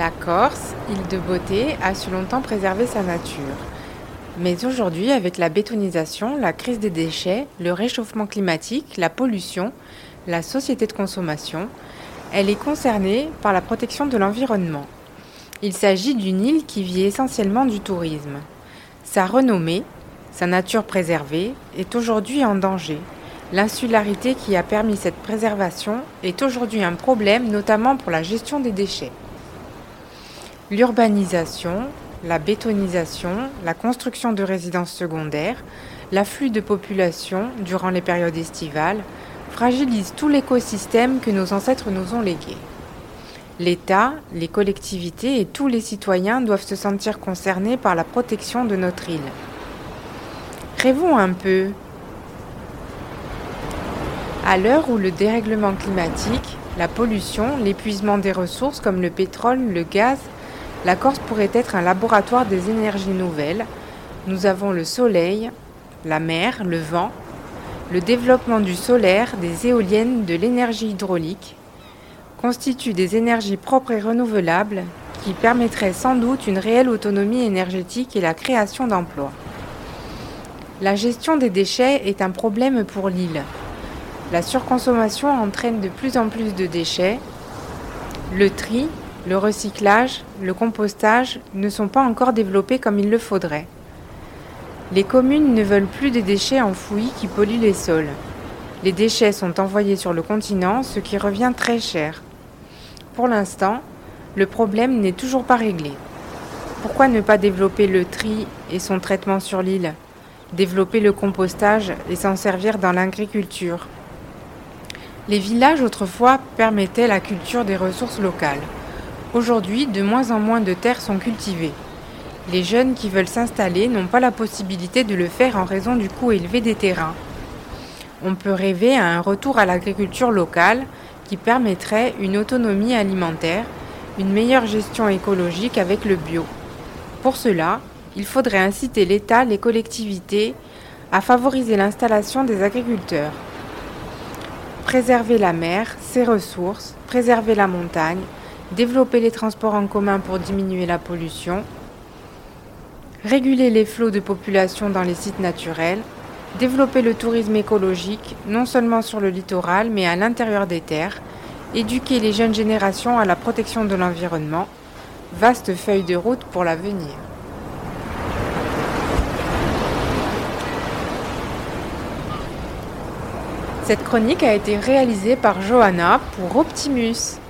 La Corse, île de beauté, a su longtemps préserver sa nature. Mais aujourd'hui, avec la bétonisation, la crise des déchets, le réchauffement climatique, la pollution, la société de consommation, elle est concernée par la protection de l'environnement. Il s'agit d'une île qui vit essentiellement du tourisme. Sa renommée, sa nature préservée, est aujourd'hui en danger. L'insularité qui a permis cette préservation est aujourd'hui un problème, notamment pour la gestion des déchets. L'urbanisation, la bétonisation, la construction de résidences secondaires, l'afflux de population durant les périodes estivales fragilisent tout l'écosystème que nos ancêtres nous ont légué. L'État, les collectivités et tous les citoyens doivent se sentir concernés par la protection de notre île. Rêvons un peu. À l'heure où le dérèglement climatique, la pollution, l'épuisement des ressources comme le pétrole, le gaz, la Corse pourrait être un laboratoire des énergies nouvelles. Nous avons le soleil, la mer, le vent, le développement du solaire, des éoliennes, de l'énergie hydraulique, constituent des énergies propres et renouvelables qui permettraient sans doute une réelle autonomie énergétique et la création d'emplois. La gestion des déchets est un problème pour l'île. La surconsommation entraîne de plus en plus de déchets. Le tri, le recyclage, le compostage ne sont pas encore développés comme il le faudrait. Les communes ne veulent plus des déchets enfouis qui polluent les sols. Les déchets sont envoyés sur le continent, ce qui revient très cher. Pour l'instant, le problème n'est toujours pas réglé. Pourquoi ne pas développer le tri et son traitement sur l'île, développer le compostage et s'en servir dans l'agriculture ? Les villages autrefois permettaient la culture des ressources locales. Aujourd'hui, de moins en moins de terres sont cultivées. Les jeunes qui veulent s'installer n'ont pas la possibilité de le faire en raison du coût élevé des terrains. On peut rêver à un retour à l'agriculture locale qui permettrait une autonomie alimentaire, une meilleure gestion écologique avec le bio. Pour cela, il faudrait inciter l'État, les collectivités à favoriser l'installation des agriculteurs. Préserver la mer, ses ressources, préserver la montagne, développer les transports en commun pour diminuer la pollution, réguler les flots de population dans les sites naturels, développer le tourisme écologique, non seulement sur le littoral, mais à l'intérieur des terres, éduquer les jeunes générations à la protection de l'environnement, vaste feuille de route pour l'avenir. Cette chronique a été réalisée par Johana pour Optimus.